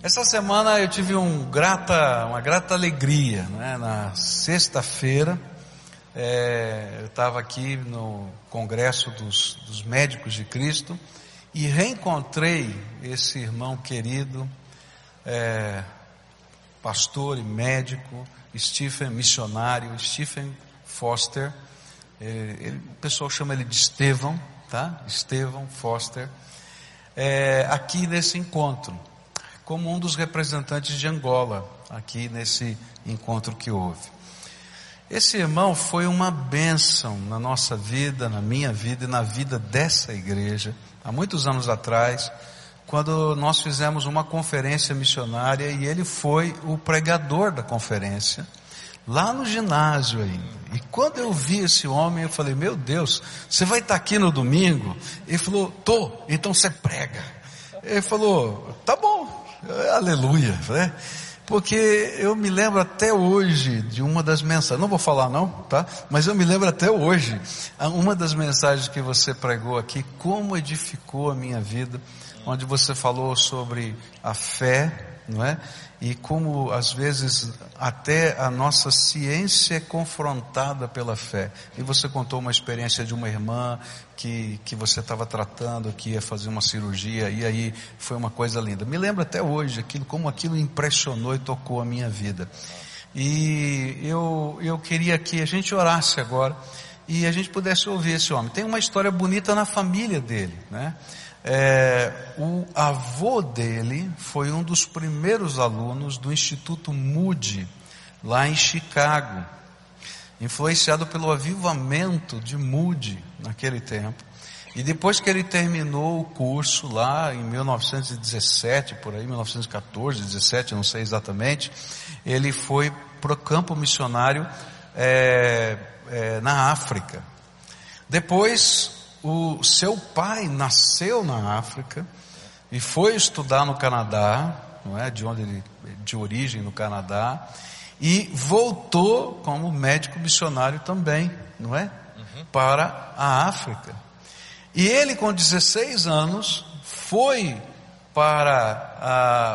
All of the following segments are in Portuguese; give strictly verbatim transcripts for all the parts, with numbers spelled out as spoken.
Essa semana eu tive um grata, uma grata alegria, né? Na sexta-feira, é, eu estava aqui no Congresso dos, dos Médicos de Cristo e reencontrei esse irmão querido, é, pastor e médico, Stephen, missionário, Stephen Foster. Ele, ele, o pessoal chama ele de Estevão, tá? Estevão Foster, é, aqui nesse encontro, como um dos representantes de Angola, aqui nesse encontro que houve. Esse irmão foi uma bênção na nossa vida, na minha vida e na vida dessa igreja, há muitos anos atrás, quando nós fizemos uma conferência missionária, e ele foi o pregador da conferência, lá no ginásio ainda. E quando eu vi esse homem, eu falei, meu Deus, você vai estar aqui no domingo? Ele falou, tô, então você prega. Ele falou, tá bom. Aleluia, né? Porque eu me lembro até hoje de uma das mensagens, não vou falar não, tá? Mas eu me lembro até hoje, uma das mensagens que você pregou aqui, como edificou a minha vida, onde você falou sobre a fé, não é? E como às vezes até a nossa ciência é confrontada pela fé. E você contou uma experiência de uma irmã que, que você estava tratando, que ia fazer uma cirurgia, e aí foi uma coisa linda. Me lembro até hoje aquilo, como aquilo impressionou e tocou a minha vida. E eu, eu queria que a gente orasse agora e a gente pudesse ouvir esse homem. Tem uma história bonita na família dele, né? É, o avô dele foi um dos primeiros alunos do Instituto Moody, lá em Chicago, influenciado pelo avivamento de Moody naquele tempo. E depois que ele terminou o curso lá em mil novecentos e dezessete, por aí, mil novecentos e catorze, dezessete, não sei exatamente, ele foi para o campo missionário é, é, na África. Depois, o seu pai nasceu na África e foi estudar no Canadá, não é? De onde ele, de origem no Canadá, e voltou como médico missionário também, não é? Uhum. Para a África. E ele, com dezesseis anos, foi para,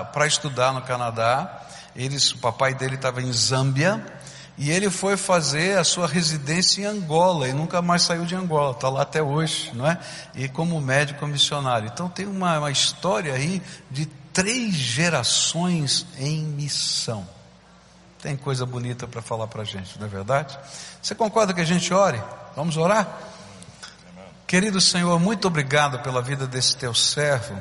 a, para estudar no Canadá. Eles, o papai dele estava em Zâmbia. E ele foi fazer a sua residência em Angola, e nunca mais saiu de Angola, está lá até hoje, não é? E como médico missionário. Então tem uma, uma história aí de três gerações em missão. Tem coisa bonita para falar para a gente, não é verdade? Você concorda que a gente ore? Vamos orar? Querido Senhor, muito obrigado pela vida desse teu servo,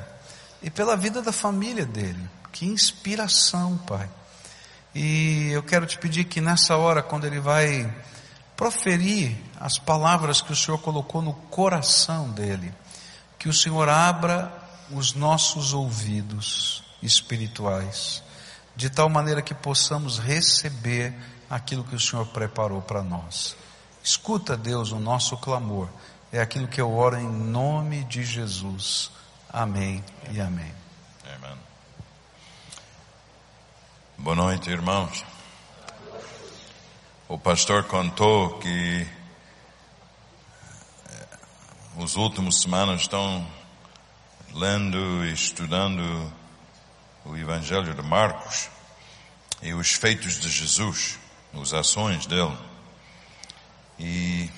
e pela vida da família dele. Que inspiração, Pai. E eu quero te pedir que nessa hora, quando ele vai proferir as palavras que o Senhor colocou no coração dele, que o Senhor abra os nossos ouvidos espirituais, de tal maneira que possamos receber aquilo que o Senhor preparou para nós. Escuta, Deus, o nosso clamor. É aquilo que eu oro em nome de Jesus. Amém e amém. Amém. Boa noite, irmãos. O pastor contou que os últimos semanas estão lendo e estudando o Evangelho de Marcos e os feitos de Jesus, as ações dele, e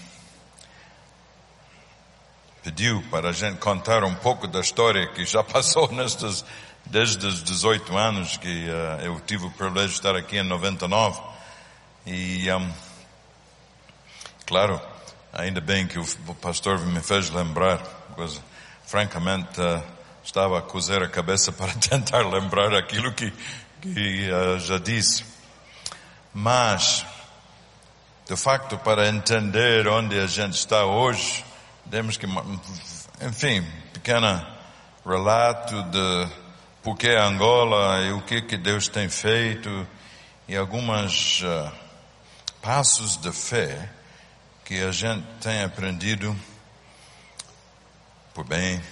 pediu para a gente contar um pouco da história que já passou nestas desde os dezoito anos que uh, eu tive o privilégio de estar aqui em noventa e nove, e um, claro, ainda bem que o pastor me fez lembrar, pois, francamente uh, estava a cozer a cabeça para tentar lembrar aquilo que, que uh, já disse, mas de facto, para entender onde a gente está hoje, temos que, enfim, pequeno relato de porque Angola e o que que Deus tem feito, e alguns uh, passos de fé que a gente tem aprendido por bem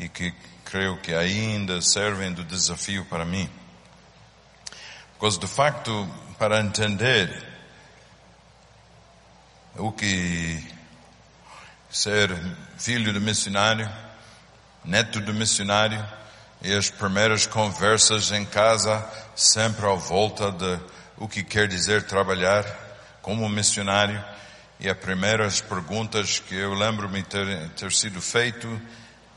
e que creio que ainda servem do desafio para mim. Porque de facto, para entender o que ser filho de missionário, neto de missionário, e as primeiras conversas em casa, sempre à volta de o que quer dizer trabalhar como missionário, e as primeiras perguntas que eu lembro-me ter, ter sido feito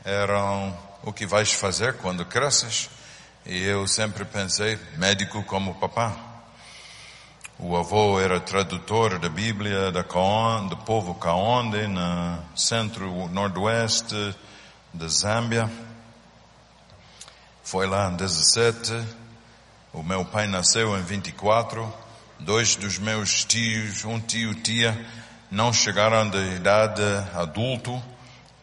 eram: o que vais fazer quando cresces? E eu sempre pensei, médico como papá. O avô era tradutor da Bíblia da Kaonde, do povo Kaonde, no centro-noroeste da Zâmbia. Foi lá em dezessete, o meu pai nasceu em vinte e quatro, dois dos meus tios, um tio e tia, não chegaram da idade adulto,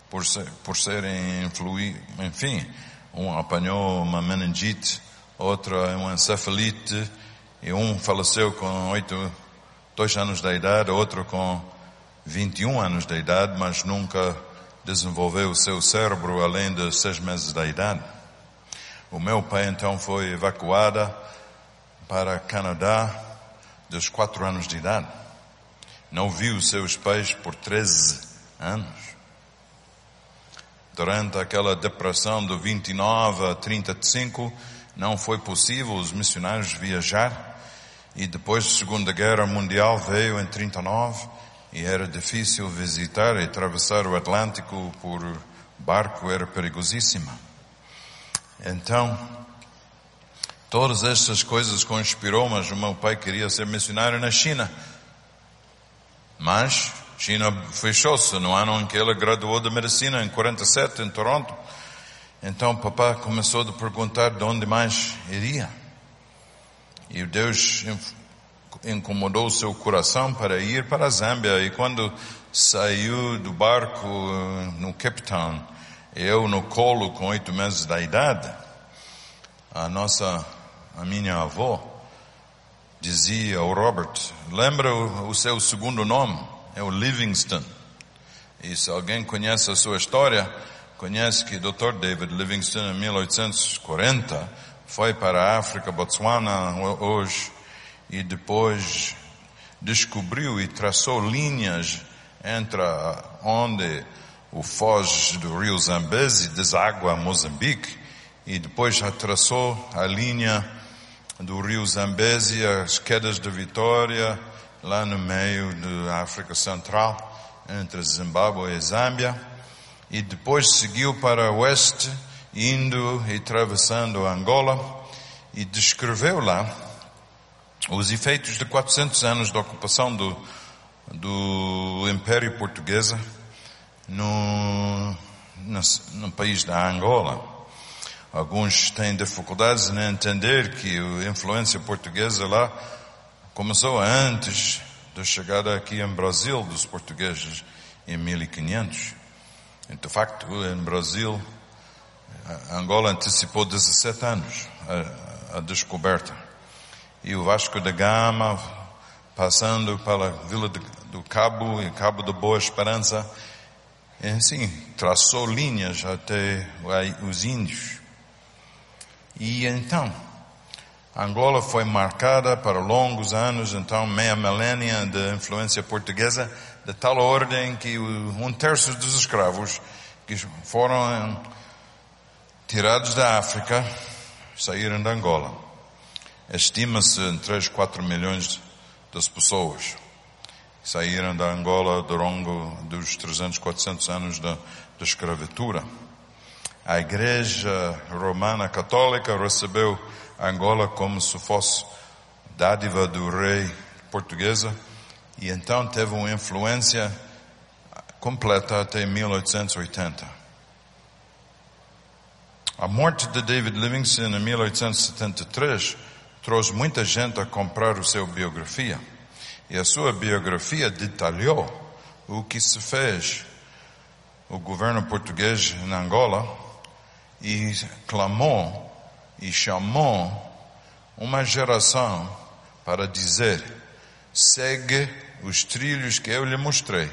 por, ser, por serem influídos, enfim, um apanhou uma meningite, outro uma encefalite, e um faleceu com oito, dois anos da idade, outro com vinte e um anos da idade, mas nunca desenvolveu o seu cérebro além de seis meses da idade. O meu pai então foi evacuado para Canadá dos quatro anos de idade. Não viu seus pais por treze anos. Durante aquela depressão de vinte e nove a trinta e cinco, não foi possível os missionários viajar. E depois da Segunda Guerra Mundial veio em trinta e nove e era difícil visitar e atravessar o Atlântico por barco, era perigosíssima. Então, todas estas coisas conspirou, mas o meu pai queria ser missionário na China. Mas China fechou-se no ano em que ele graduou de medicina, em quarenta e sete, em Toronto. Então, papá começou a perguntar de onde mais iria. E Deus incomodou seu coração para ir para a Zâmbia. E quando saiu do barco no Cape Town, eu no colo com oito meses da idade, a nossa, a minha avó dizia ao Robert, lembra o, o seu segundo nome, é o Livingstone, e se alguém conhece a sua história, conhece que doutor David Livingstone em mil oitocentos e quarenta foi para a África, Botsuana hoje, e depois descobriu e traçou linhas entre onde o foz do rio Zambeze deságua a Moçambique, e depois já traçou a linha do rio Zambeze, as quedas de Vitória, lá no meio da África Central, entre Zimbábue e Zâmbia, e depois seguiu para o oeste, indo e atravessando Angola, e descreveu lá os efeitos de quatrocentos anos da ocupação do, do Império Português, No, no, no país da Angola. Alguns têm dificuldades em entender que a influência portuguesa lá começou antes da chegada aqui em Brasil dos portugueses em mil e quinhentos. De facto, em Brasil, Angola antecipou dezessete anos a, a descoberta. E o Vasco da Gama, passando pela Vila de, do Cabo e Cabo de Boa Esperança, assim, traçou linhas até os índios. E então, Angola foi marcada para longos anos, então meia milênia de influência portuguesa, de tal ordem que um terço dos escravos que foram tirados da África saíram de Angola. Estima-se em três, quatro milhões das pessoas saíram da Angola do longo dos trezentos, quatrocentos anos da, da escravatura. A Igreja Romana Católica recebeu Angola como se fosse dádiva do rei portuguesa, e então teve uma influência completa até mil oitocentos e oitenta. A morte de David Livingstone em mil oitocentos e setenta e três trouxe muita gente a comprar a sua biografia. E a sua biografia detalhou o que se fez o governo português na Angola, e clamou e chamou uma geração para dizer: segue os trilhos que eu lhe mostrei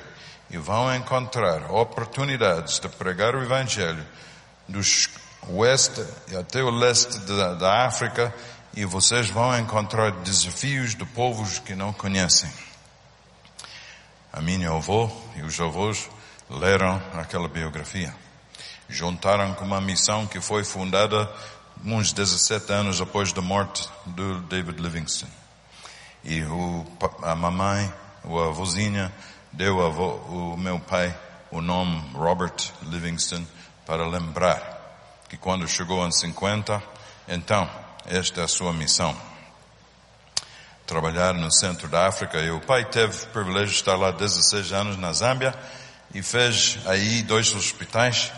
e vão encontrar oportunidades de pregar o Evangelho do oeste até o leste da, da África, e vocês vão encontrar desafios de povos que não conhecem. A minha avó e os avós leram aquela biografia. juntaram com uma missão que foi fundada uns dezessete anos após da morte do David Livingstone. E o, a mamãe, o avôzinha, deu avô, o meu pai o nome Robert Livingstone para lembrar que quando chegou aos cinquenta, então, esta é a sua missão. Trabalhar no centro da África. E o pai teve o privilégio de estar lá dezesseis anos na Zâmbia e fez aí dois hospitais.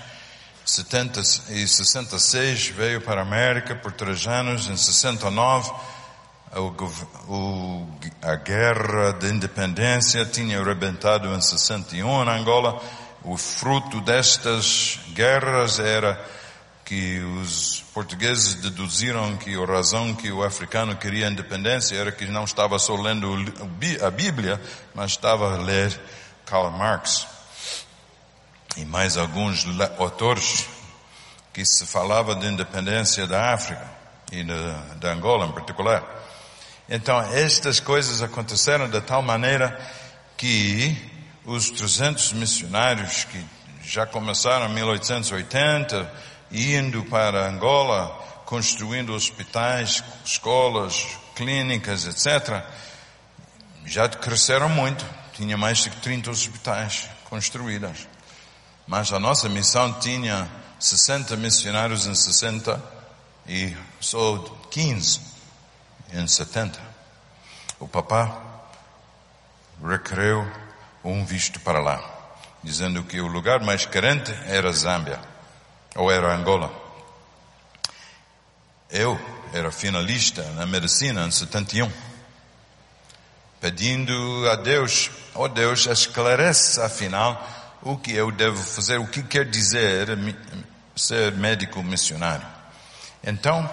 Em sessenta e seis veio para a América por três anos. Em sessenta e nove o, o, a guerra de independência tinha arrebentado em sessenta e um na Angola. O fruto destas guerras era que os portugueses deduziram que a razão que o africano queria a independência era que não estava só lendo a Bíblia, mas estava a ler Karl Marx e mais alguns autores, que se falava de independência da África e de, de Angola em particular. Então, estas coisas aconteceram de tal maneira que os trezentos missionários que já começaram em mil oitocentos e oitenta, indo para Angola, construindo hospitais, escolas, clínicas, etcétera, já cresceram muito. Tinha mais de trinta hospitais construídos. Mas a nossa missão tinha sessenta missionários em sessenta e só quinze em setenta. O papá requereu um visto para lá, dizendo que o lugar mais carente era Zâmbia, ou era Angola. Eu era finalista na medicina em setenta e um, pedindo a Deus, ó Deus, esclarece afinal o que eu devo fazer, o que quer dizer ser médico missionário. Então,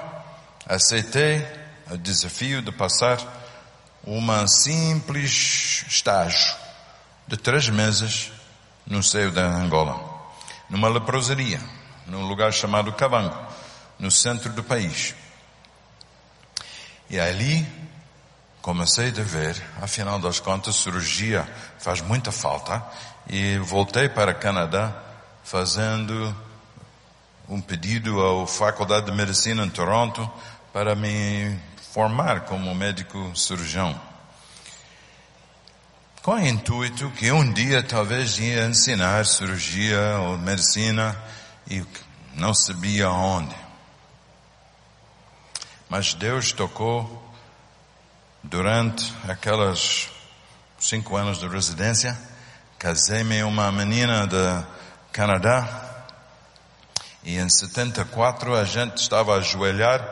aceitei o desafio de passar uma simples estágio de três meses no seio da Angola, numa leprosaria, num lugar chamado Cabango, no centro do país. E ali comecei a ver, afinal das contas, cirurgia faz muita falta, e voltei para o Canadá fazendo um pedido à Faculdade de Medicina em Toronto para me formar como médico cirurgião, com o intuito que um dia talvez ia ensinar cirurgia ou medicina, e não sabia onde. Mas Deus tocou durante aquelas cinco anos de residência. Casei-me uma menina do Canadá, e em setenta e quatro a gente estava a ajoelhar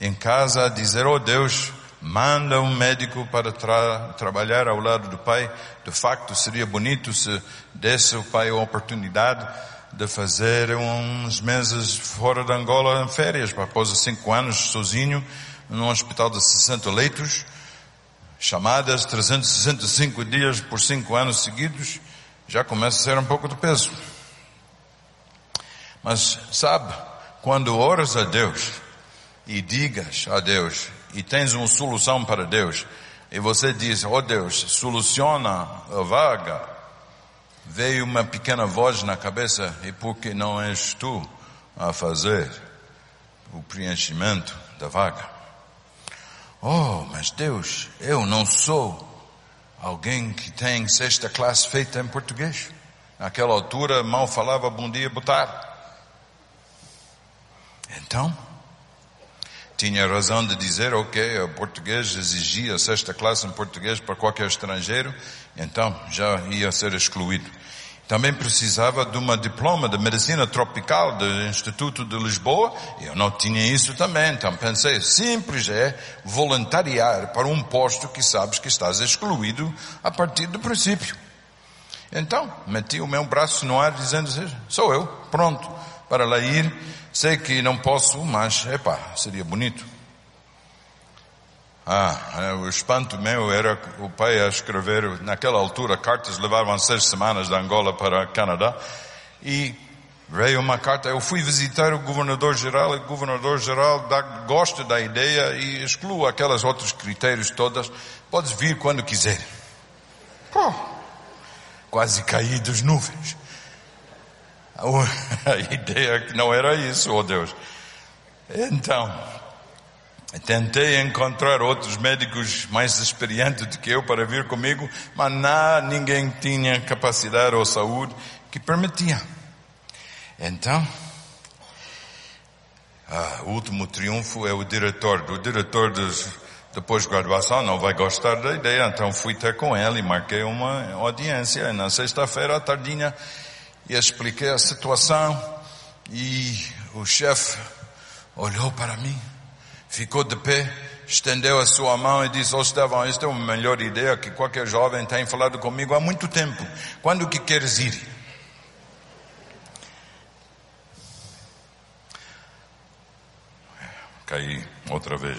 em casa a dizer, oh Deus, manda um médico para tra- trabalhar ao lado do pai. De facto seria bonito se desse ao pai a oportunidade de fazer uns meses fora de Angola em férias. Após cinco anos sozinho, num hospital de sessenta leitos, chamadas trezentos e sessenta e cinco dias por cinco anos seguidos, já começa a ser um pouco de peso. Mas sabe, quando oras a Deus e digas a Deus e tens uma solução para Deus, e você diz, oh Deus, soluciona a vaga, veio uma pequena voz na cabeça, e porque não és tu a fazer o preenchimento da vaga? Oh, mas Deus, eu não sou alguém que tem sexta classe feita em português. Naquela altura mal falava bom dia, boa tarde. Então, tinha razão de dizer, ok, o português exigia sexta classe em português para qualquer estrangeiro, então já ia ser excluído. Também precisava de uma diploma de medicina tropical do Instituto de Lisboa, e eu não tinha isso também. Então pensei, simples é voluntariar para um posto que sabes que estás excluído a partir do princípio. Então, meti o meu braço no ar dizendo, sou eu, pronto, para lá ir. Sei que não posso, mas, epá, seria bonito. Ah, o espanto meu era o pai a escrever, naquela altura, cartas levavam seis semanas da Angola para o Canadá, e veio uma carta, eu fui visitar o governador-geral, e o governador-geral dá, gosta da ideia e exclui aquelas outros critérios todas, podes vir quando quiser. Oh, quase caí das nuvens. A ideia não era isso, oh Deus. Então, tentei encontrar outros médicos mais experientes do que eu para vir comigo, mas nada, ninguém tinha capacidade ou saúde que permitia. Então, ah, o último triunfo é o diretor. O diretor dos, de pós-graduação não vai gostar da ideia, então fui ter com ele e marquei uma audiência na sexta-feira à tardinha e expliquei a situação, e o chefe olhou para mim, ficou de pé, estendeu a sua mão e disse: "Oh, Estevão, esta é a melhor ideia que qualquer jovem tem falado comigo há muito tempo. Quando que queres ir?" Caí outra vez.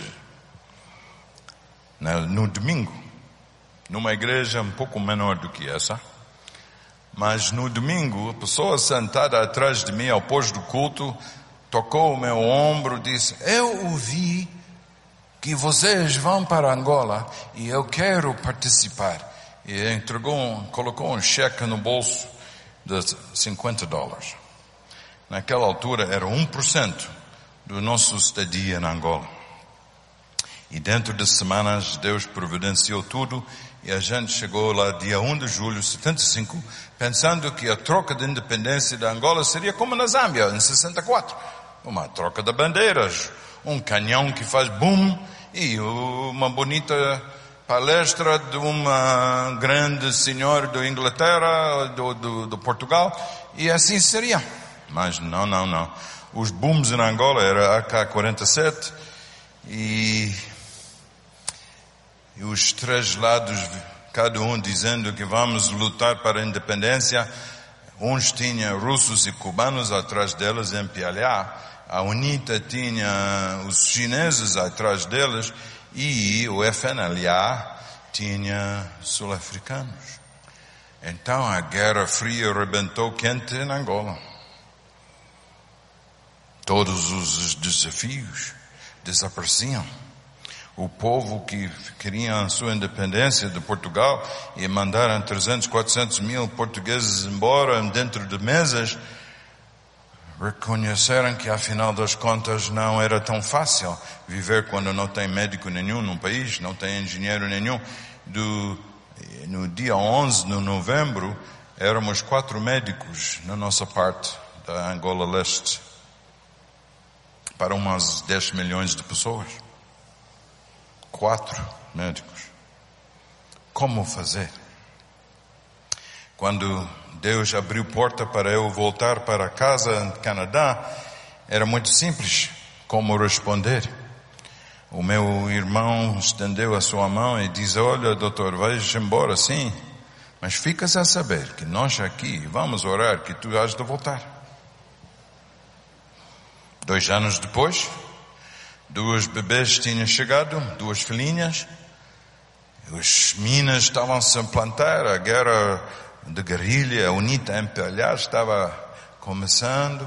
No domingo, numa igreja um pouco menor do que essa, mas no domingo, a pessoa sentada atrás de mim, ao pôr do culto, tocou o meu ombro e disse: "Eu ouvi que vocês vão para Angola e eu quero participar." E entregou, um, colocou um cheque no bolso de cinquenta dólares. Naquela altura era um por cento do nosso estadia na Angola. E dentro de semanas, Deus providenciou tudo e a gente chegou lá dia um de julho de setenta e cinco, pensando que a troca de independência da Angola seria como na Zâmbia, em sessenta e quatro. Uma troca de bandeiras, um canhão que faz boom e uma bonita palestra de uma grande senhora da Inglaterra, do, do, do Portugal, e assim seria. Mas não, não, não. Os booms na Angola era A K quarenta e sete e, e os três lados, cada um dizendo que vamos lutar para a independência. Uns tinham russos e cubanos atrás deles, M P L A. A UNITA tinha os chineses atrás deles e o F N L A tinha sul-africanos. Então a Guerra Fria arrebentou quente na Angola. Todos os desafios desapareciam. O povo que queria a sua independência de Portugal e mandaram trezentos, quatrocentos mil portugueses embora dentro de mesas, reconheceram que afinal das contas não era tão fácil viver quando não tem médico nenhum no país, não tem engenheiro nenhum. Do, no dia onze de novembro éramos quatro médicos na nossa parte da Angola Leste para umas dez milhões de pessoas. Quatro médicos. Como fazer? Quando Deus abriu porta para eu voltar para casa no Canadá, era muito simples como responder. O meu irmão estendeu a sua mão e disse: "Olha, doutor, vais embora, sim, mas ficas a saber que nós aqui vamos orar que tu has de voltar." Dois anos depois, duas bebês tinham chegado, duas filhinhas. As minas estavam-se a plantar, a guerra de guerrilha, a UNITA M P L A estava começando.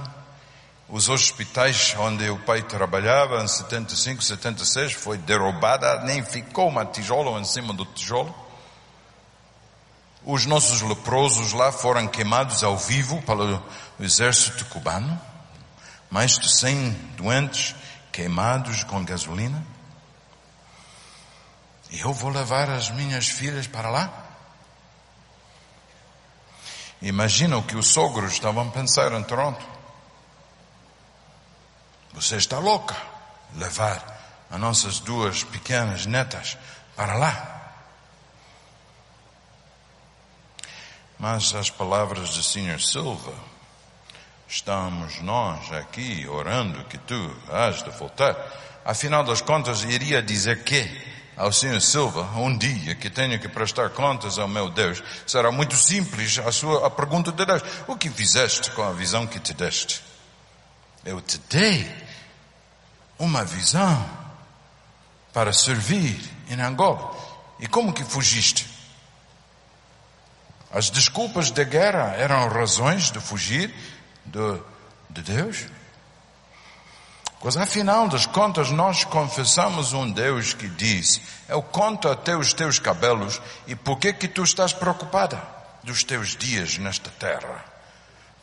Os hospitais onde o pai trabalhava em setenta e cinco, setenta e seis foi derrubada, nem ficou uma tijola em cima do tijolo. Os nossos leprosos lá foram queimados ao vivo pelo exército cubano. Mais de cem doentes queimados com gasolina. E eu vou levar as minhas filhas para lá? Imagina o que os sogros estavam a pensar em Toronto. Você está louca levar as nossas duas pequenas netas para lá? Mas as palavras do senhor Silva: "Estamos nós aqui orando que tu has de voltar." Afinal das contas, iria dizer que ao senhor Silva, um dia que tenho que prestar contas ao meu Deus, será muito simples a sua a pergunta de Deus: "O que fizeste com a visão que te deste?" Eu te dei uma visão para servir em Angola. E como que fugiste? As desculpas da guerra eram razões de fugir do, de Deus? Pois afinal das contas nós confessamos um Deus que diz: "Eu conto até os teus cabelos, e por que que tu estás preocupada dos teus dias nesta terra?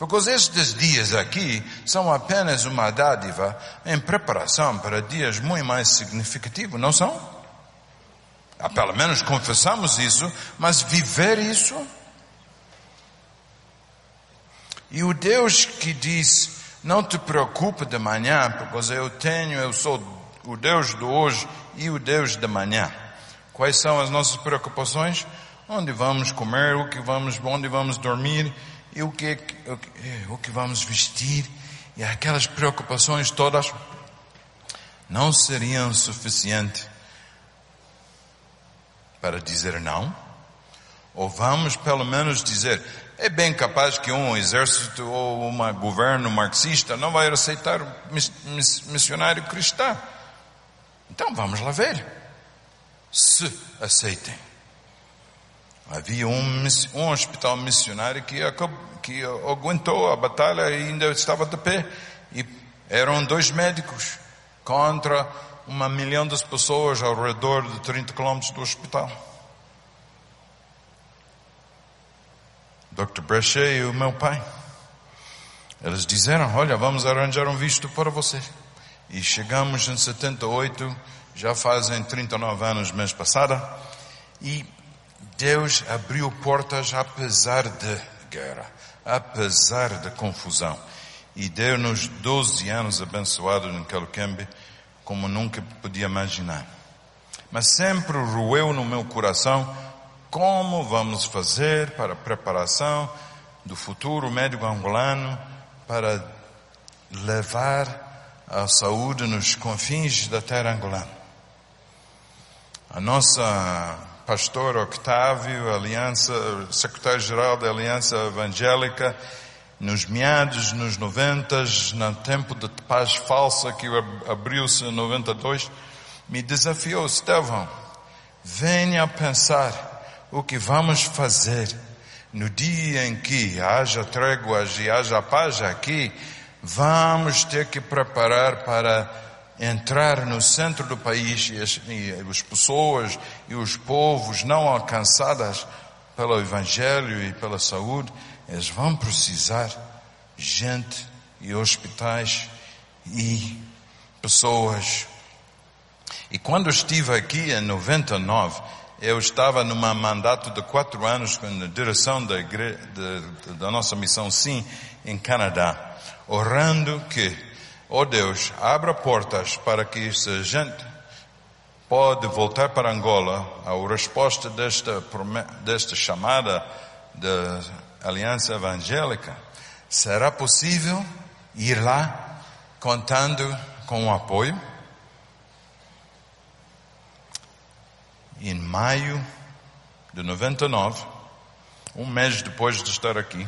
Porque estes dias aqui são apenas uma dádiva em preparação para dias muito mais significativos, não são? Ah, pelo menos confessamos isso, mas viver isso? E o Deus que diz, não te preocupe de manhã, porque eu tenho, eu sou o Deus do hoje e o Deus da manhã. Quais são as nossas preocupações? Onde vamos comer, o que vamos, onde vamos dormir, e o que, o que, o que vamos vestir, e aquelas preocupações todas não seriam suficientes para dizer não, ou vamos pelo menos dizer, é bem capaz que um exército ou um governo marxista não vai aceitar missionário cristão, então vamos lá ver, se aceitem. Havia um, um hospital missionário que, que aguentou a batalha e ainda estava de pé. E eram dois médicos contra uma milhão de pessoas ao redor de trinta quilômetros do hospital. doutor Breschê e o meu pai, eles disseram, olha, vamos arranjar um visto para você. E chegamos em setenta e oito, já fazem trinta e nove anos mês passado, e Deus abriu portas apesar de guerra, apesar de confusão. E deu-nos doze anos abençoados em Caloquembe, como nunca podia imaginar. Mas sempre roeu no meu coração, como vamos fazer para a preparação do futuro médico angolano, para levar a saúde nos confins da terra angolana. A nossa pastor Octávio, Aliança, secretário-geral da Aliança Evangélica, nos meados, nos noventas, no tempo de paz falsa que abriu-se em noventa e dois, me desafiou, Estevão, venha pensar o que vamos fazer no dia em que haja tréguas e haja paz aqui, vamos ter que preparar para entrar no centro do país e as, e as pessoas e os povos não alcançadas pelo Evangelho e pela saúde, eles vão precisar gente e hospitais e pessoas. E quando estive aqui em noventa e nove, eu estava num mandato de quatro anos na direção da, igreja, da, da nossa missão SIM em Canadá, orando que oh Deus, abra portas para que essa gente pode voltar para Angola. A resposta desta, desta chamada da Aliança Evangélica, será possível ir lá contando com o apoio? Em maio de noventa e nove, um mês depois de estar aqui,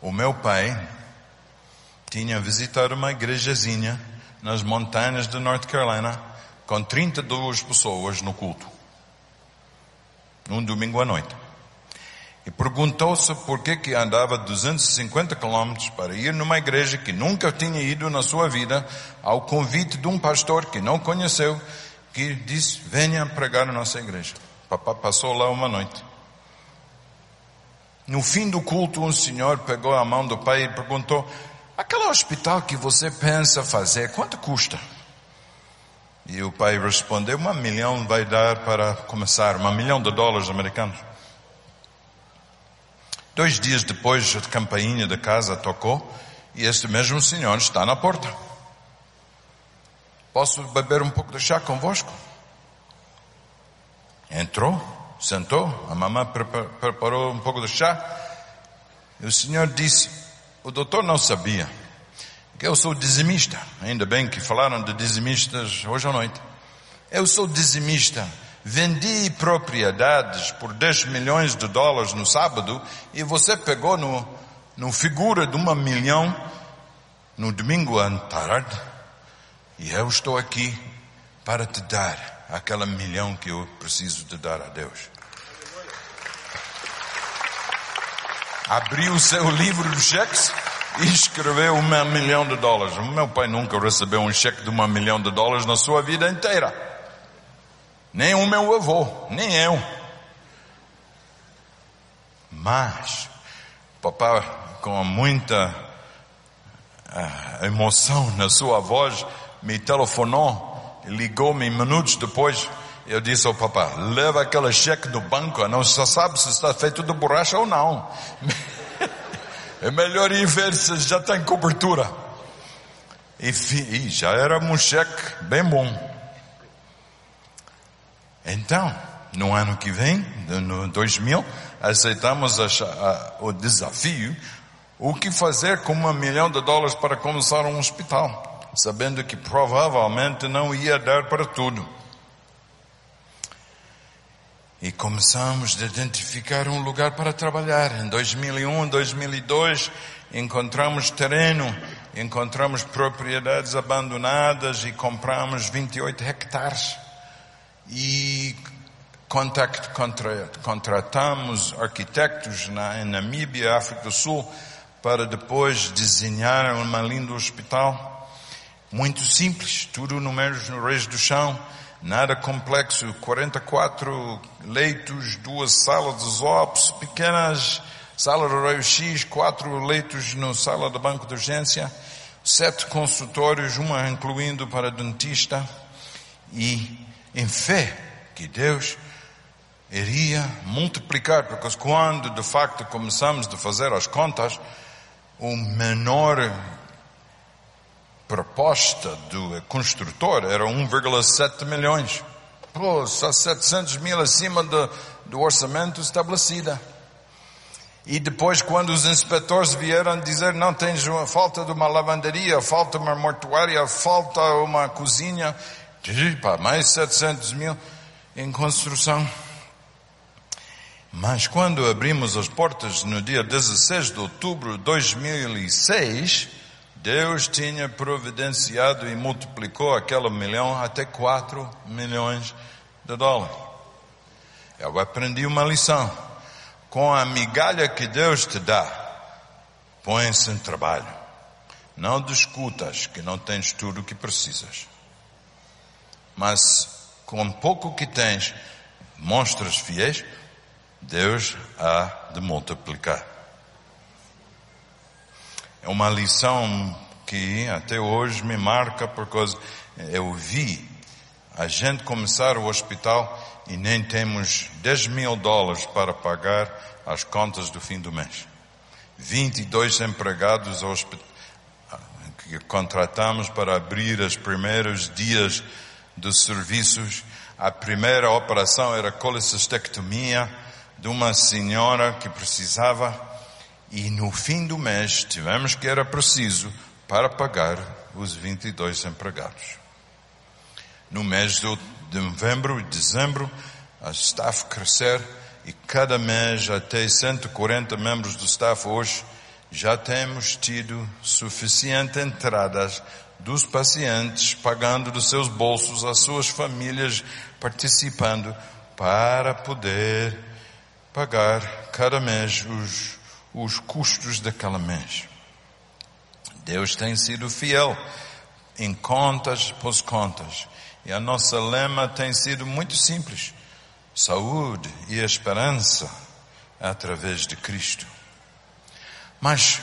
o meu pai tinha visitado uma igrejazinha nas montanhas de North Carolina com trinta e duas pessoas no culto, num domingo à noite. E perguntou-se por que que andava duzentos e cinquenta quilômetros para ir numa igreja que nunca tinha ido na sua vida, ao convite de um pastor que não conheceu, que disse, venha pregar na nossa igreja. Papá passou lá uma noite. No fim do culto, um senhor pegou a mão do pai e perguntou, aquele hospital que você pensa fazer, quanto custa? E o pai respondeu, uma milhão vai dar para começar, uma milhão de dólares americanos. Dois dias depois, a campainha da casa tocou e este mesmo senhor está na porta. Posso beber um pouco de chá convosco? Entrou, sentou, a mamãe preparou um pouco de chá e o senhor disse, o doutor não sabia que eu sou dizimista. Ainda bem que falaram de dizimistas hoje à noite. Eu sou dizimista. Vendi propriedades por dez milhões de dólares no sábado e você pegou no, no figura de uma milhão no domingo à tarde e eu estou aqui para te dar aquela milhão que eu preciso te dar a Deus. Abriu o seu livro de cheques e escreveu uma milhão de dólares. O meu pai nunca recebeu um cheque de uma milhão de dólares na sua vida inteira. Nem o meu avô, nem eu. Mas, Papá, com muita uh, emoção na sua voz, me telefonou, ligou-me minutos depois. Eu disse ao papá: leva aquele cheque do banco, não se sabe se está feito de borracha ou não. É melhor ir ver se já tem cobertura. E, e já era um cheque bem bom. Então, no ano que vem, no dois mil, aceitamos a, a, o desafio, o que fazer com um milhão de dólares para começar um hospital, sabendo que provavelmente não ia dar para tudo. E começamos a identificar um lugar para trabalhar. Em dois mil e um, dois mil e dois, encontramos terreno, encontramos propriedades abandonadas e compramos vinte e oito hectares. E contact, contra, contratamos arquitetos na Namíbia, África do Sul, para depois desenhar uma linda hospital. Muito simples, tudo números no resto do chão. Nada complexo, quarenta e quatro leitos, duas salas de O P S, pequenas, sala de raio-x, quatro leitos na sala de banco de urgência, sete consultórios, uma incluindo para dentista, e em fé que Deus iria multiplicar, porque quando de facto começamos a fazer as contas, o menor proposta do construtor era um vírgula sete milhões. Pô, só setecentos mil acima do, do orçamento estabelecido. E depois, quando os inspetores vieram dizer: não, tens uma falta de uma lavanderia, falta uma mortuária, falta uma cozinha, pá, mais setecentos mil em construção. Mas quando abrimos as portas no dia dezesseis de outubro de dois mil e seis, Deus tinha providenciado e multiplicou aquele milhão até quatro milhões de dólares. Eu aprendi uma lição: com a migalha que Deus te dá, põe-se em trabalho. Não discutas que não tens tudo o que precisas, mas com pouco que tens, mostras fiéis, Deus há de multiplicar. É uma lição que até hoje me marca, porque eu vi a gente começar o hospital e nem temos dez mil dólares para pagar as contas do fim do mês. vinte e dois empregados que contratamos para abrir os primeiros dias dos serviços. A primeira operação era colecistectomia de uma senhora que precisava. E no fim do mês tivemos que era preciso para pagar os vinte e dois empregados. No mês de novembro e dezembro, a staff crescer, e cada mês até cento e quarenta membros do staff. Hoje já temos tido suficiente entradas dos pacientes pagando dos seus bolsos, as suas famílias participando, para poder pagar cada mês os os custos daquela mês. Deus tem sido fiel em contas pós contas, e a nossa lema tem sido muito simples: saúde e esperança através de Cristo. Mas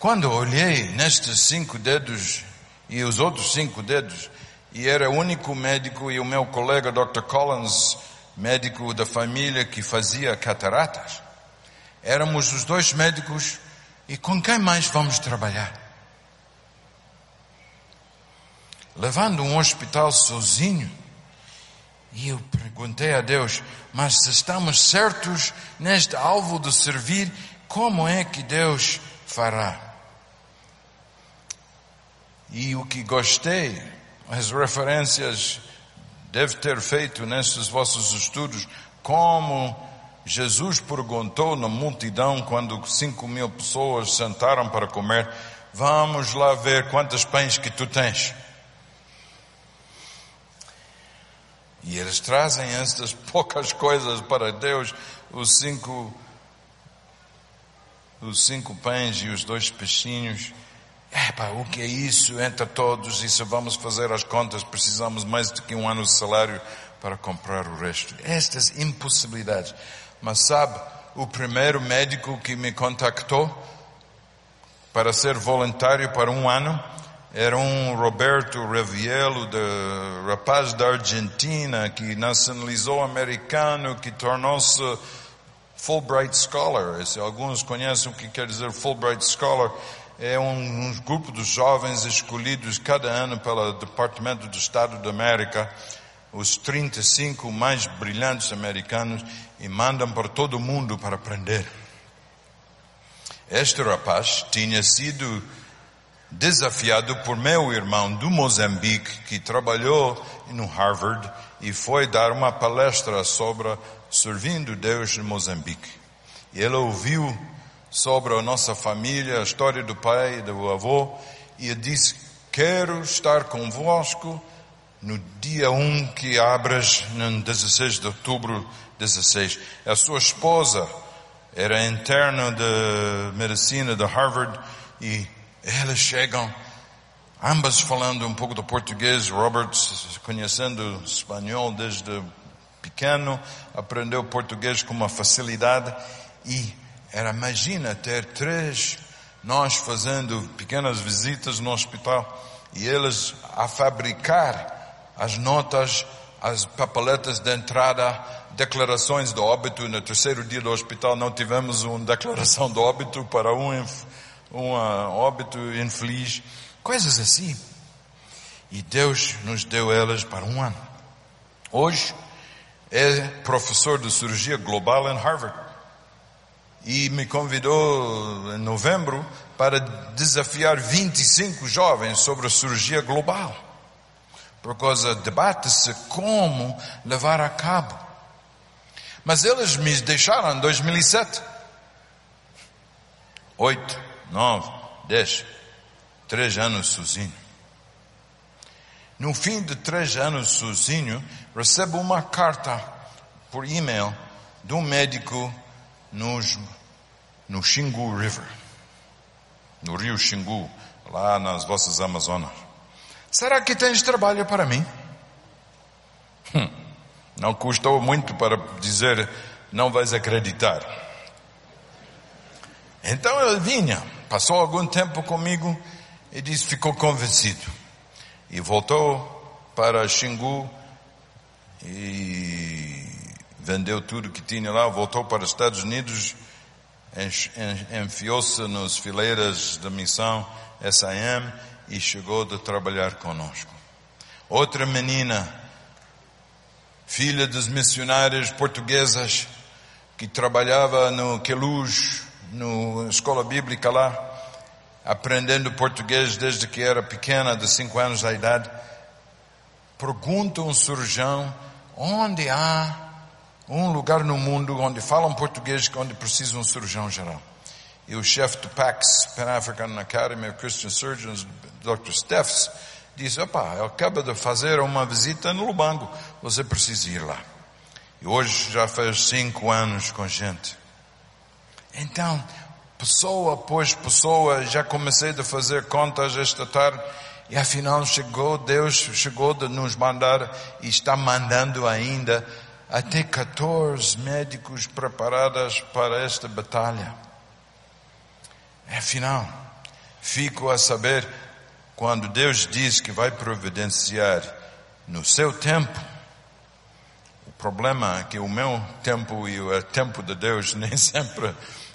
quando olhei nestes cinco dedos e os outros cinco dedos, e era o único médico, e o meu colega doutor Collins, médico da família que fazia cataratas, éramos os dois médicos, e com quem mais vamos trabalhar? Levando um hospital sozinho. E eu perguntei a Deus: mas se estamos certos neste alvo de servir, como é que Deus fará? E o que gostei, as referências deve ter feito nesses vossos estudos, como Jesus perguntou na multidão, quando cinco mil pessoas sentaram para comer: vamos lá ver quantos pães que tu tens. E eles trazem estas poucas coisas para Deus, os cinco, os cinco pães e os dois peixinhos. Epa, o que é isso entre todos? E se vamos fazer as contas, precisamos mais do que um ano de salário para comprar o resto. Estas impossibilidades. Mas sabe, o primeiro médico que me contactou para ser voluntário para um ano era um Roberto Reviello, de, rapaz da Argentina, que nacionalizou americano, que tornou-se Fulbright Scholar. Esse, alguns conhecem o que quer dizer Fulbright Scholar. É um, um grupo de jovens escolhidos cada ano pelo Departamento do Estado da América, os trinta e cinco mais brilhantes americanos, e mandam para todo o mundo para aprender. Este rapaz tinha sido desafiado por meu irmão do Moçambique, que trabalhou no Harvard e foi dar uma palestra sobre servindo Deus no Moçambique. Ele ouviu sobre a nossa família, a história do pai e do avô, e disse: quero estar convosco no dia um que abres, no dezesseis de outubro, dezesseis. A sua esposa era interna de medicina de Harvard, e eles chegam, ambas falando um pouco do português. Robert, conhecendo o espanhol desde pequeno, aprendeu português com uma facilidade. E era, imagina ter três, nós fazendo pequenas visitas no hospital, e eles a fabricar as notas, as papeletas de entrada, declarações de óbito. No terceiro dia do hospital não tivemos uma declaração de óbito para um inf... um óbito infeliz, coisas assim. E Deus nos deu elas para um ano. Hoje é professor de cirurgia global em Harvard, e me convidou em novembro para desafiar vinte e cinco jovens sobre a cirurgia global, por causa debate-se como levar a cabo. Mas eles me deixaram em dois mil e sete, oito, nove, dez, três anos sozinho. No fim de três anos sozinho, recebo uma carta por e-mail de um médico nos, no Xingu River, no rio Xingu, lá nas vossas Amazonas. Será que tens trabalho para mim? Hum, não custou muito para dizer, não vais acreditar. Então ele vinha, passou algum tempo comigo e disse, ficou convencido. E voltou para Xingu e vendeu tudo que tinha lá, voltou para os Estados Unidos, enfiou-se nas fileiras da missão S I M e chegou a trabalhar conosco. Outra menina, filha dos missionários portuguesas, que trabalhava no Queluz, na escola bíblica lá, aprendendo português desde que era pequena, de cinco anos de idade, pergunta um cirurgião onde há um lugar no mundo onde falam português, onde precisa um cirurgião geral. E o chefe do P A C S, Pan African Academy of Christian Surgeons, doutor Steffs, disse: opá, eu acabo de fazer uma visita no Lubango, você precisa ir lá. E hoje já faz cinco anos com gente. Então, pessoa após pessoa, já comecei a fazer contas esta tarde, e afinal chegou, Deus chegou de nos mandar, e está mandando ainda, até catorze médicos preparados para esta batalha. Afinal, fico a saber, quando Deus diz que vai providenciar no seu tempo, o problema é que o meu tempo e o tempo de Deus nem sempre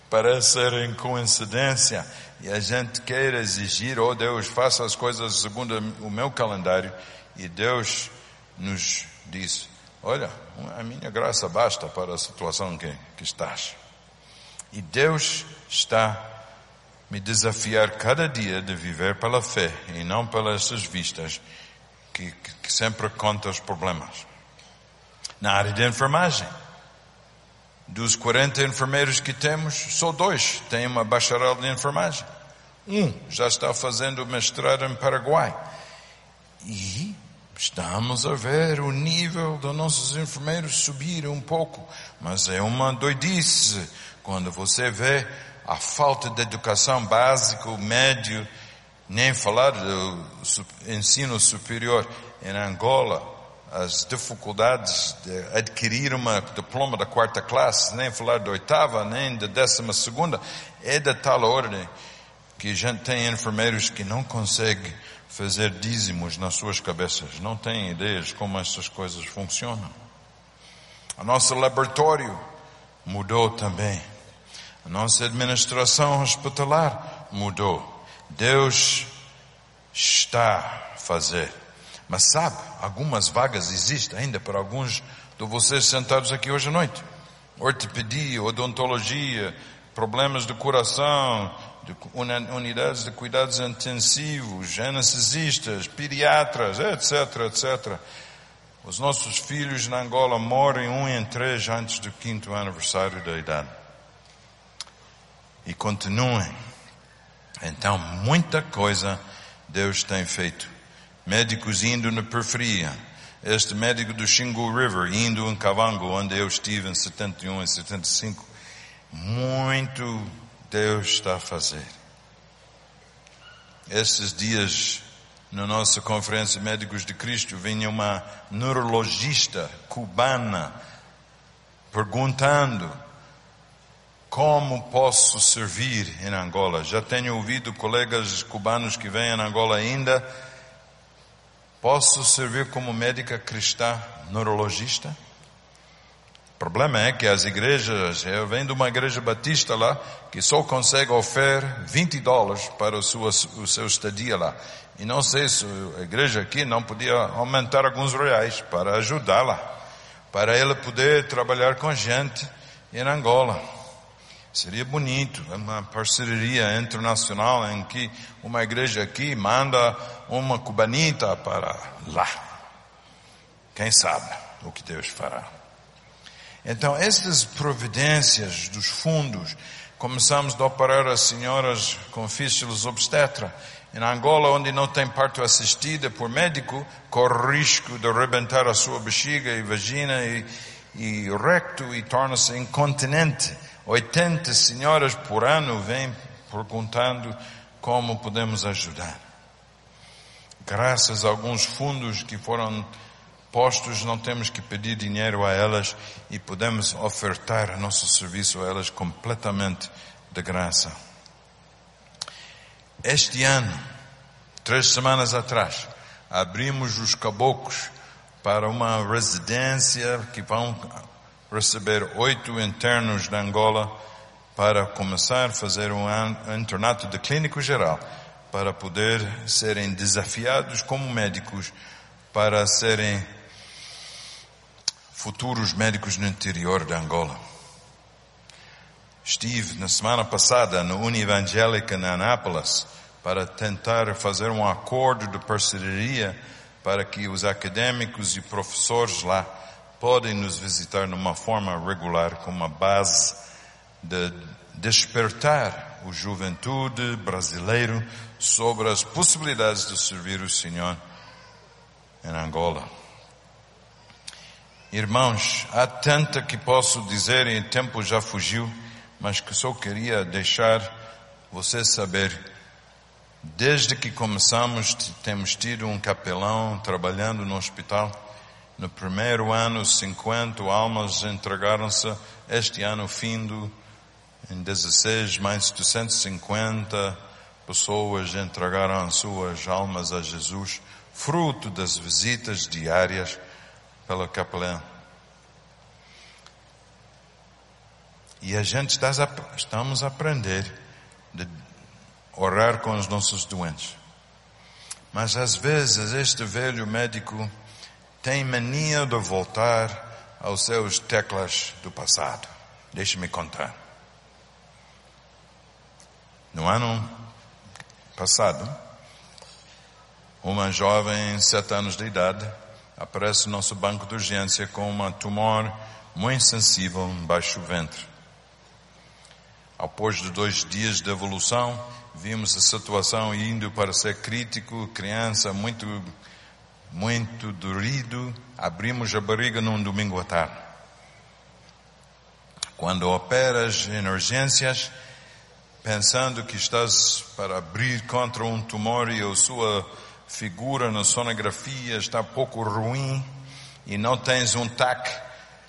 parece ser em coincidência, e a gente quer exigir, oh Deus, faça as coisas segundo o meu calendário, e Deus nos diz, olha, a minha graça basta para a situação que, que estás. E Deus está me desafiar cada dia de viver pela fé, e não pelas vistas, que, que, que sempre conta os problemas. Na área de enfermagem, dos quarenta enfermeiros que temos, só dois têm uma bacharel de enfermagem. Um já está fazendo mestrado em Paraguai. E estamos a ver o nível dos nossos enfermeiros subir um pouco. Mas é uma doidice quando você vê a falta de educação básica, médio, nem falar do ensino superior. Em Angola, as dificuldades de adquirir uma diploma da quarta classe, nem falar da oitava, nem da décima segunda, é de tal ordem que a gente tem enfermeiros que não conseguem fazer dízimos nas suas cabeças, não têm ideias como essas coisas funcionam. O nosso laboratório mudou também, a nossa administração hospitalar mudou. Deus está a fazer. Mas sabe, algumas vagas existem ainda para alguns de vocês sentados aqui hoje à noite. Ortopedia, odontologia, problemas do coração, de unidades de cuidados intensivos, anestesistas, pediatras, etc, et cetera. Os nossos filhos na Angola morrem um em três antes do quinto aniversário da idade. E continuem. Então, muita coisa Deus tem feito. Médicos indo na periferia. Este médico do Xingu River, indo em Cabango, onde eu estive em setenta e um e setenta e cinco. Muito Deus está a fazer. Estes dias, na nossa conferência Médicos de Cristo, vinha uma neurologista cubana perguntando como posso servir em Angola. Já tenho ouvido colegas cubanos que vêm em Angola ainda. Posso servir como médica cristã neurologista? O problema é que as igrejas, eu venho de uma igreja batista lá, que só consegue oferecer vinte dólares para o seu, o seu estadia lá. E não sei se a igreja aqui não podia aumentar alguns reais para ajudá-la, para ela poder trabalhar com gente em Angola. Seria bonito, uma parceria internacional em que uma igreja aqui manda uma cubanita para lá. Quem sabe o que Deus fará. Então, estas providências dos fundos, começamos a operar as senhoras com fístulas obstétricas. Em Angola, onde não tem parto assistida por médico, corre risco de arrebentar a sua bexiga e vagina e, e recto e torna-se incontinente. oitenta senhoras por ano vêm perguntando como podemos ajudar. Graças a alguns fundos que foram postos, não temos que pedir dinheiro a elas e podemos ofertar nosso serviço a elas completamente de graça. Este ano, três semanas atrás, abrimos os caboclos para uma residência que vão receber oito internos da Angola para começar a fazer um internato de clínico geral, para poder serem desafiados como médicos, para serem futuros médicos no interior da Angola. Estive na semana passada na UniEvangélica na Anápolis para tentar fazer um acordo de parceria para que os acadêmicos e professores lá podem nos visitar numa forma regular, com uma base de despertar a juventude brasileira sobre as possibilidades de servir o Senhor em Angola. Irmãos, há tanta que posso dizer e o tempo já fugiu, mas que só queria deixar você saber. Desde que começamos, temos tido um capelão trabalhando no hospital. No primeiro ano, cinquenta almas entregaram-se. Este ano, findo, em dezesseis, mais de duzentas e cinquenta pessoas entregaram suas almas a Jesus, fruto das visitas diárias pela capelã. E a gente está, estamos a aprender de orar com os nossos doentes. Mas às vezes este velho médico tem mania de voltar aos seus teclas do passado. Deixe-me contar. No ano passado, uma jovem de sete anos de idade aparece no nosso banco de urgência com um tumor muito sensível embaixo do ventre. Após de dois dias de evolução, vimos a situação indo para ser crítico, criança muito... muito dorido. Abrimos a barriga num domingo à tarde. Quando operas em urgências, pensando que estás para abrir contra um tumor e a sua figura na sonografia está pouco ruim, e não tens um T A C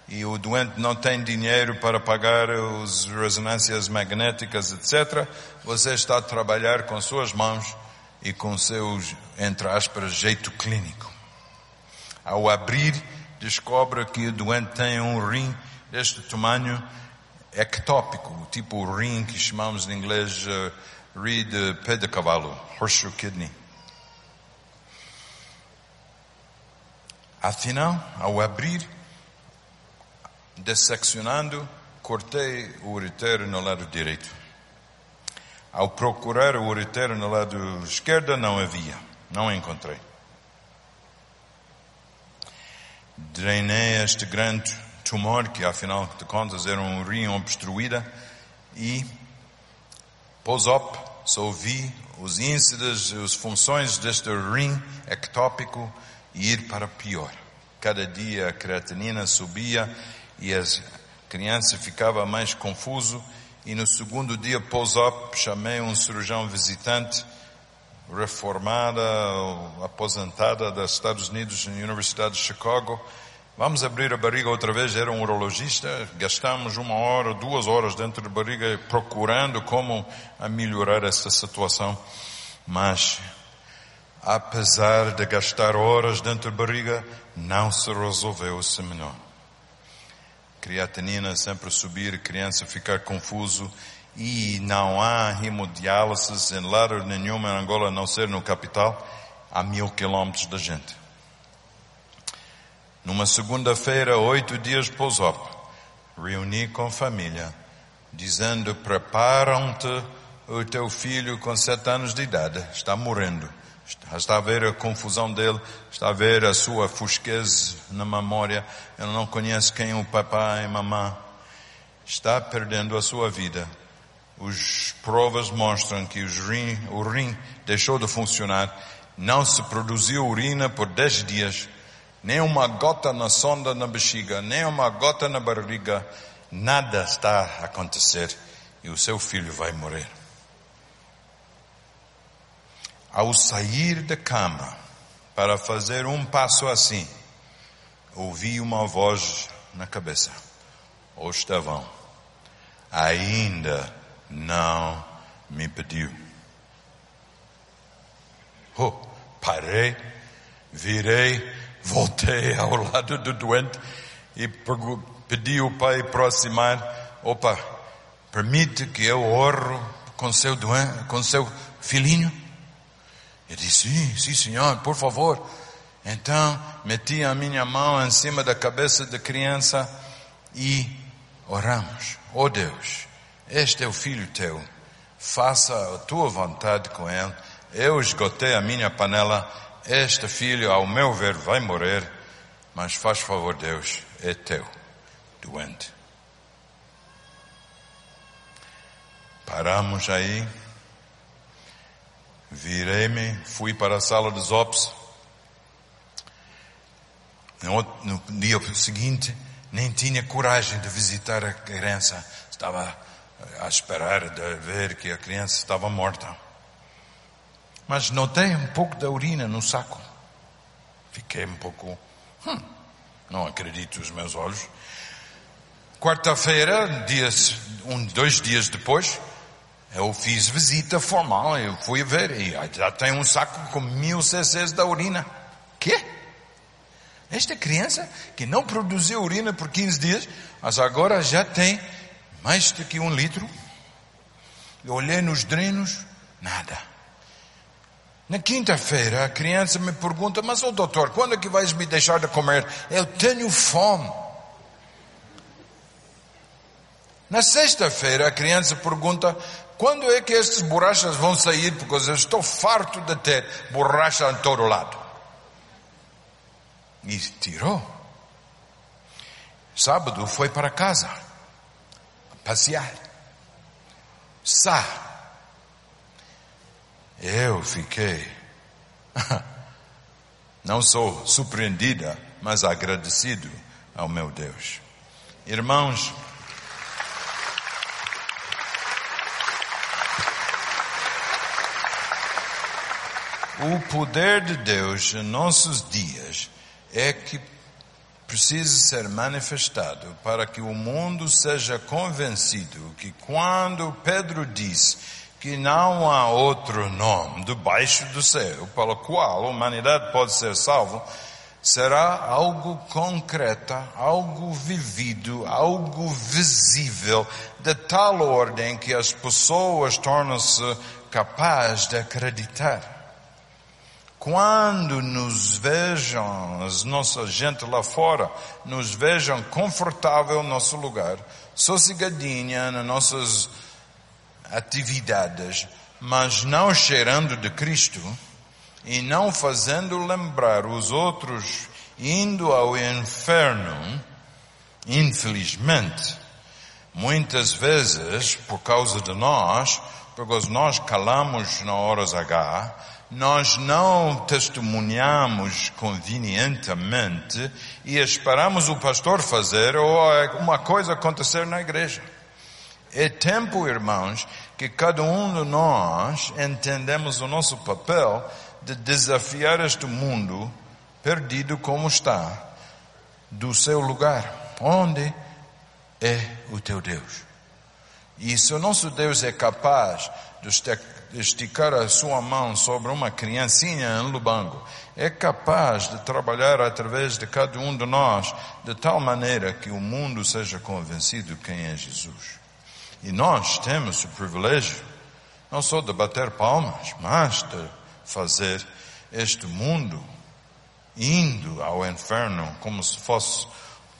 e o doente não tem dinheiro para pagar as ressonâncias magnéticas, etcétera, você está a trabalhar com suas mãos e com seus, entre aspas, jeito clínico. Ao abrir, descobre que o doente tem um rim deste tamanho ectópico, tipo o rim que chamamos em inglês uh, rim de pé de cavalo, horseshoe kidney. Afinal, ao abrir, desseccionando, cortei o ureter no lado direito. Ao procurar o ureter no lado esquerdo, não havia, não encontrei. Drenei este grande tumor, que afinal de contas era um rim obstruída, e pós-op só vi os índices, as funções deste rim ectópico e ir para pior. Cada dia a creatinina subia e a criança ficava mais confuso, e no segundo dia pós-op chamei um cirurgião visitante, reformada, aposentada dos Estados Unidos, na Universidade de Chicago. Vamos abrir a barriga outra vez. Era um urologista. Gastamos uma hora, duas horas dentro da barriga procurando como a melhorar esta situação. Mas, apesar de gastar horas dentro da barriga, não se resolveu, se melhor. Creatinina sempre subir, criança ficar confuso. E não há hemodiálise em lado nenhum em Angola, a não ser no capital, a mil quilómetros da gente. Numa segunda-feira, oito dias pós-op, reuni com a família, dizendo: preparam-te, o teu filho com sete anos de idade está morrendo. Está a ver a confusão dele, está a ver a sua fusquez na memória, ele não conhece quem é o papai e mamãe, está perdendo a sua vida. As provas mostram que os rim, o rim deixou de funcionar, não se produziu urina por dez dias, nem uma gota na sonda na bexiga, nem uma gota na barriga, nada está a acontecer e o seu filho vai morrer. Ao sair da cama para fazer um passo assim, ouvi uma voz na cabeça: "Ô Estevão, ainda não me pediu." Oh, parei, virei, voltei ao lado do doente e pedi ao pai aproximar. Opa, permite que eu oro com seu doente, com seu filhinho? Ele disse: sim, sim senhor, por favor. Então meti a minha mão em cima da cabeça da criança e oramos. Oh Deus, este é o filho teu, faça a tua vontade com ele. Eu esgotei a minha panela, este filho, ao meu ver, vai morrer, mas faz favor Deus, é teu, doente. Paramos aí, virei-me, fui para a sala dos O P S. No dia seguinte, nem tinha coragem de visitar a criança, estava a esperar de ver que a criança estava morta. Mas notei um pouco da urina no saco. Fiquei um pouco... Hum, não acredito os meus olhos. Quarta-feira, dias, um, dois dias depois, eu fiz visita formal. Eu fui ver e já tem um saco com mil cc's da urina. Quê? Esta criança que não produziu urina por quinze dias, mas agora já tem mais do que um litro. Eu olhei nos drenos, nada. Na quinta-feira a criança me pergunta: mas ô doutor, quando é que vais me deixar de comer? Eu tenho fome. Na sexta-feira a criança pergunta: quando é que estas borrachas vão sair, porque eu estou farto de ter borracha de todo lado. E tirou. Sábado foi para casa passear. Sá. Eu fiquei, não sou surpreendida, mas agradecido ao meu Deus. Irmãos, o poder de Deus em nossos dias é que precisa ser manifestado para que o mundo seja convencido que quando Pedro diz que não há outro nome debaixo do céu pelo qual a humanidade pode ser salva, será algo concreto, algo vivido, algo visível, de tal ordem que as pessoas tornam-se capazes de acreditar. Quando nos vejam, as nossas gente lá fora, nos vejam confortável no nosso lugar, sossegadinha nas nossas atividades, mas não cheirando de Cristo e não fazendo lembrar os outros indo ao inferno, infelizmente, muitas vezes por causa de nós, porque nós calamos na hora H, nós não testemunhamos convenientemente e esperamos o pastor fazer ou uma coisa acontecer na igreja. É tempo, irmãos, que cada um de nós entendemos o nosso papel de desafiar este mundo perdido como está, do seu lugar. Onde é o teu Deus? E se o nosso Deus é capaz de esticar a sua mão sobre uma criancinha em Lubango, é capaz de trabalhar através de cada um de nós, de tal maneira que o mundo seja convencido quem é Jesus. E nós temos o privilégio, não só de bater palmas, mas de fazer este mundo indo ao inferno como se fosse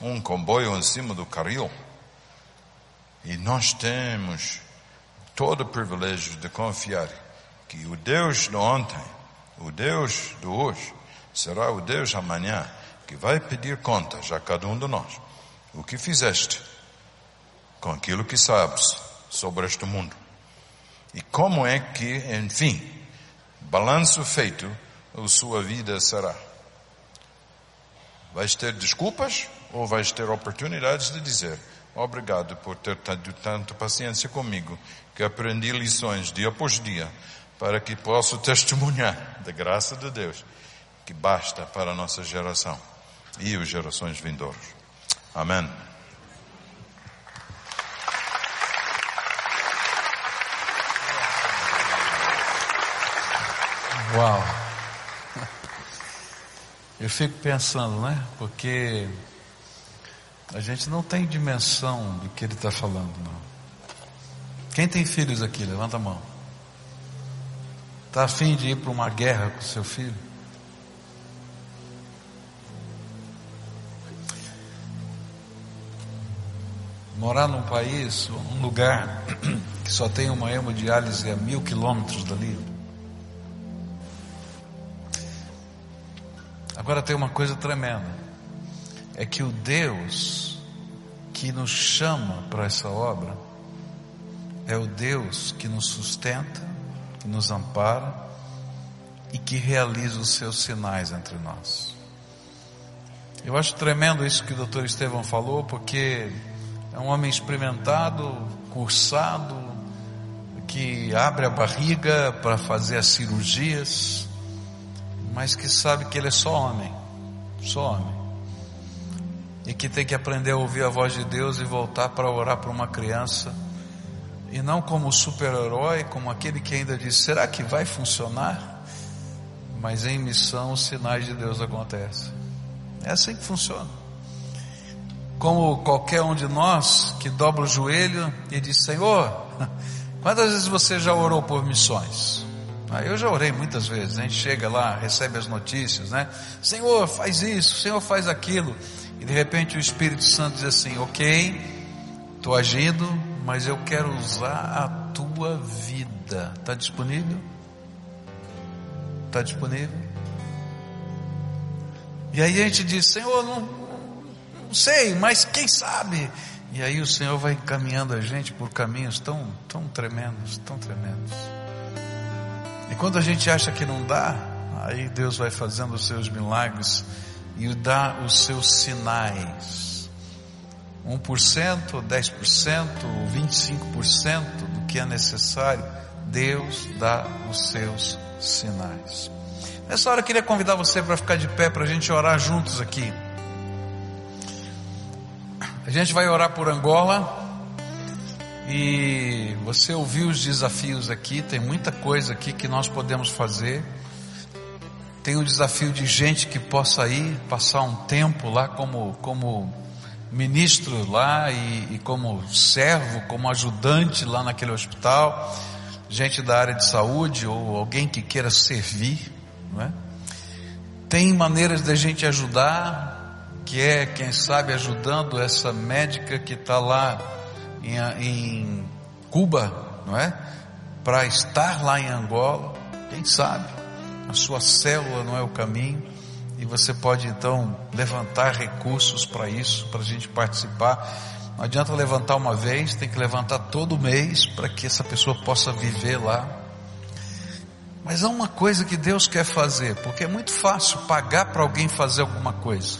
um comboio em cima do carril. E nós temos todo o privilégio de confiar que o Deus de ontem, o Deus de hoje, será o Deus de amanhã, que vai pedir contas a cada um de nós. O que fizeste com aquilo que sabes sobre este mundo? E como é que, enfim, balanço feito, a sua vida será? Vais ter desculpas ou vais ter oportunidades de dizer: obrigado por ter tido tanta paciência comigo, que aprendi lições dia após dia, para que possa testemunhar da graça de Deus, que basta para a nossa geração e as gerações vindouras. Amém. Uau! Eu fico pensando, né? Porque a gente não tem dimensão do que ele está falando, não. Quem tem filhos aqui? Levanta a mão. Está afim de ir para uma guerra com seu filho? Morar num país, um lugar que só tem uma hemodiálise a mil quilômetros dali. Agora tem uma coisa tremenda, é que o Deus que nos chama para essa obra é o Deus que nos sustenta, que nos ampara e que realiza os seus sinais entre nós. Eu acho tremendo isso que o doutor Estevão falou, porque é um homem experimentado, cursado, que abre a barriga para fazer as cirurgias, mas que sabe que ele é só homem, só homem, e que tem que aprender a ouvir a voz de Deus e voltar para orar para uma criança, e não como super-herói, como aquele que ainda diz: será que vai funcionar? Mas em missão os sinais de Deus acontecem. É assim que funciona. Como qualquer um de nós que dobra o joelho e diz: Senhor, quantas vezes você já orou por missões? Ah, eu já orei muitas vezes. A gente chega lá, recebe as notícias, né? Senhor, faz isso, Senhor, faz aquilo. E de repente o Espírito Santo diz assim: ok, estou agindo, mas eu quero usar a tua vida. Está disponível? Está disponível? E aí a gente diz: Senhor, não, não sei, mas quem sabe? E aí o Senhor vai encaminhando a gente por caminhos tão, tão tremendos, tão tremendos. E quando a gente acha que não dá, aí Deus vai fazendo os seus milagres e dá os seus sinais. um por cento, dez por cento, vinte e cinco por cento do que é necessário, Deus dá os seus sinais. Nessa hora eu queria convidar você para ficar de pé, para a gente orar juntos aqui. A gente vai orar por Angola. E você ouviu os desafios aqui. Tem muita coisa aqui que nós podemos fazer. Tem o desafio de gente que possa ir passar um tempo lá como, como ministro lá e, e como servo, como ajudante lá naquele hospital, gente da área de saúde ou alguém que queira servir, não é? Tem maneiras da gente ajudar, que é, quem sabe, ajudando essa médica que está lá em, em Cuba, não é? Para estar lá em Angola, quem sabe? A sua célula não é o caminho, e você pode então levantar recursos para isso, para a gente participar. Não adianta levantar uma vez, tem que levantar todo mês, para que essa pessoa possa viver lá. Mas há uma coisa que Deus quer fazer, porque é muito fácil pagar para alguém fazer alguma coisa,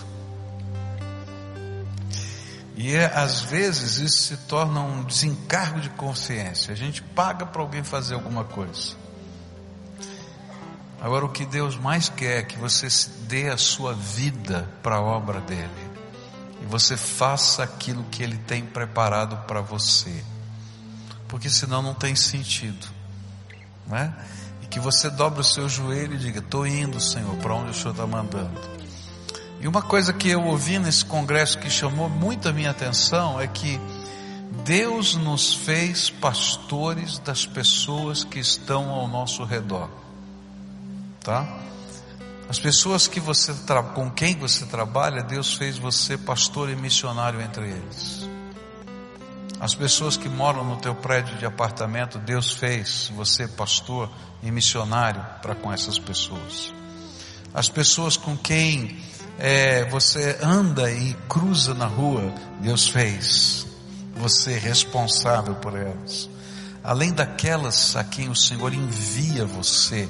e é, às vezes isso se torna um desencargo de consciência. A gente paga para alguém fazer alguma coisa. Agora, o que Deus mais quer é que você dê a sua vida para a obra dele, e você faça aquilo que ele tem preparado para você, porque senão não tem sentido, né? E que você dobre o seu joelho e diga: estou indo, Senhor, para onde o Senhor está mandando. E uma coisa que eu ouvi nesse congresso que chamou muito a minha atenção é que Deus nos fez pastores das pessoas que estão ao nosso redor. Tá? As pessoas que você tra... com quem você trabalha, Deus fez você pastor e missionário entre eles. As pessoas que moram no teu prédio de apartamento, Deus fez você pastor e missionário para com essas pessoas. As pessoas com quem é, você anda e cruza na rua, Deus fez você responsável por elas, além daquelas a quem o Senhor envia você,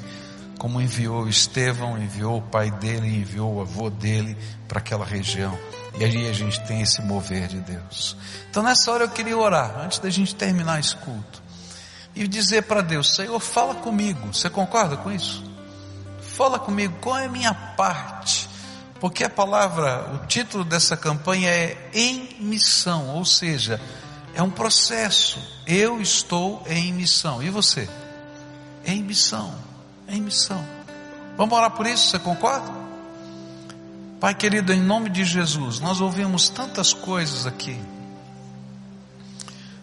como enviou Estevão, enviou o pai dele, enviou o avô dele para aquela região. E aí a gente tem esse mover de Deus. Então nessa hora eu queria orar, antes da gente terminar esse culto, e dizer para Deus: Senhor, fala comigo. Você concorda com isso? Fala comigo, qual é a minha parte? Porque a palavra, o título dessa campanha é Em Missão, ou seja, é um processo. Eu estou em missão, e você? Em missão. Em missão. Vamos orar por isso, você concorda? Pai querido, em nome de Jesus, nós ouvimos tantas coisas aqui,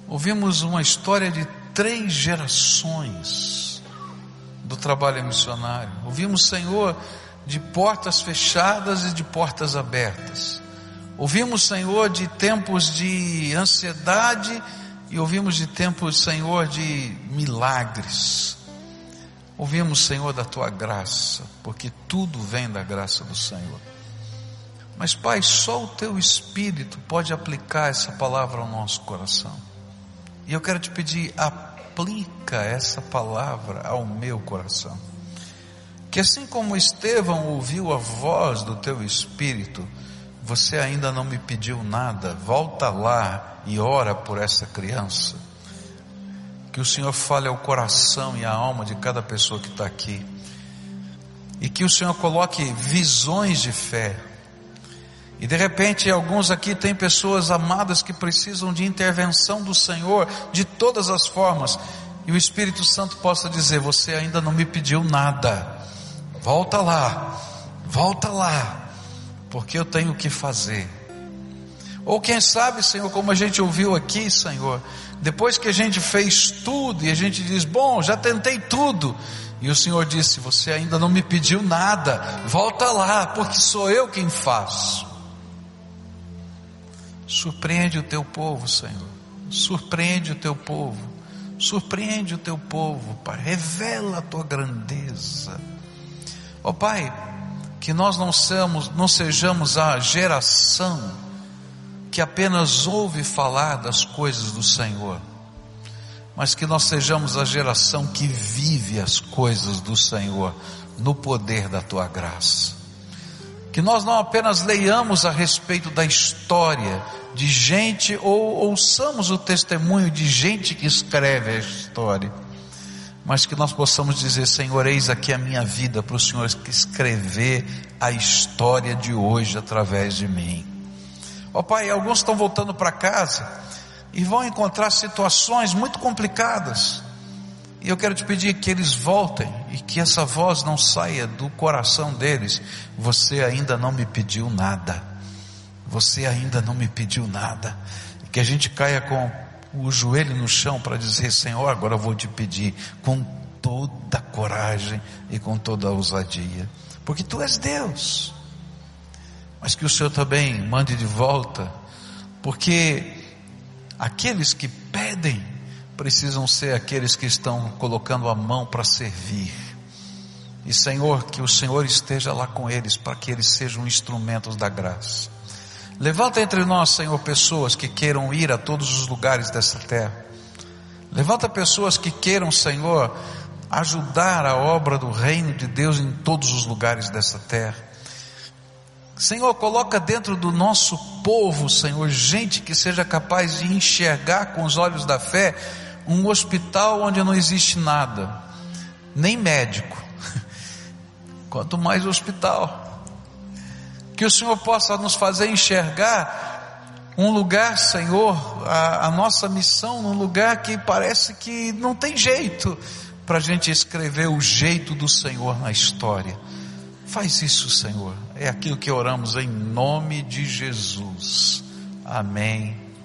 ouvimos uma história de três gerações do trabalho missionário, ouvimos, Senhor, de portas fechadas e de portas abertas, ouvimos, Senhor, de tempos de ansiedade, e ouvimos de tempos, Senhor, de milagres. Ouvimos, Senhor, da Tua graça, porque tudo vem da graça do Senhor. Mas, Pai, só o Teu Espírito pode aplicar essa palavra ao nosso coração. E eu quero te pedir, aplica essa palavra ao meu coração. Que assim como Estevão ouviu a voz do Teu Espírito: você ainda não me pediu nada, volta lá e ora por essa criança. Que o Senhor fale ao coração e à alma de cada pessoa que está aqui, e que o Senhor coloque visões de fé. E de repente alguns aqui têm pessoas amadas que precisam de intervenção do Senhor de todas as formas, e o Espírito Santo possa dizer: você ainda não me pediu nada, volta lá, volta lá, porque eu tenho o que fazer. Ou quem sabe, Senhor, como a gente ouviu aqui, Senhor, depois que a gente fez tudo, e a gente diz: bom, já tentei tudo, e o Senhor disse: você ainda não me pediu nada, volta lá, porque sou eu quem faço. Surpreende o teu povo, Senhor, surpreende o teu povo, surpreende o teu povo, Pai, revela a tua grandeza, ó Pai, que nós não sejamos, não sejamos a geração que apenas ouve falar das coisas do Senhor, mas que nós sejamos a geração que vive as coisas do Senhor, no poder da Tua graça. Que nós não apenas leiamos a respeito da história de gente, ou ouçamos o testemunho de gente que escreve a história, mas que nós possamos dizer: Senhor, eis aqui a minha vida, para o Senhor escrever a história de hoje através de mim. Ó Pai, alguns estão voltando para casa e vão encontrar situações muito complicadas, e eu quero te pedir que eles voltem, e que essa voz não saia do coração deles: você ainda não me pediu nada, você ainda não me pediu nada. E que a gente caia com o joelho no chão para dizer: Senhor, agora eu vou te pedir, com toda a coragem e com toda a ousadia, porque Tu és Deus. Mas que o Senhor também mande de volta, porque aqueles que pedem precisam ser aqueles que estão colocando a mão para servir. E Senhor, que o Senhor esteja lá com eles, para que eles sejam instrumentos da graça. Levanta entre nós, Senhor, pessoas que queiram ir a todos os lugares dessa terra. Levanta pessoas que queiram, Senhor, ajudar a obra do reino de Deus em todos os lugares dessa terra. Senhor, coloca dentro do nosso povo, Senhor, gente que seja capaz de enxergar com os olhos da fé um hospital onde não existe nada, nem médico, quanto mais hospital. Que o Senhor possa nos fazer enxergar um lugar, Senhor, a, a nossa missão num lugar que parece que não tem jeito, para a gente escrever o jeito do Senhor na história. Faz isso, Senhor, é aquilo que oramos em nome de Jesus, amém.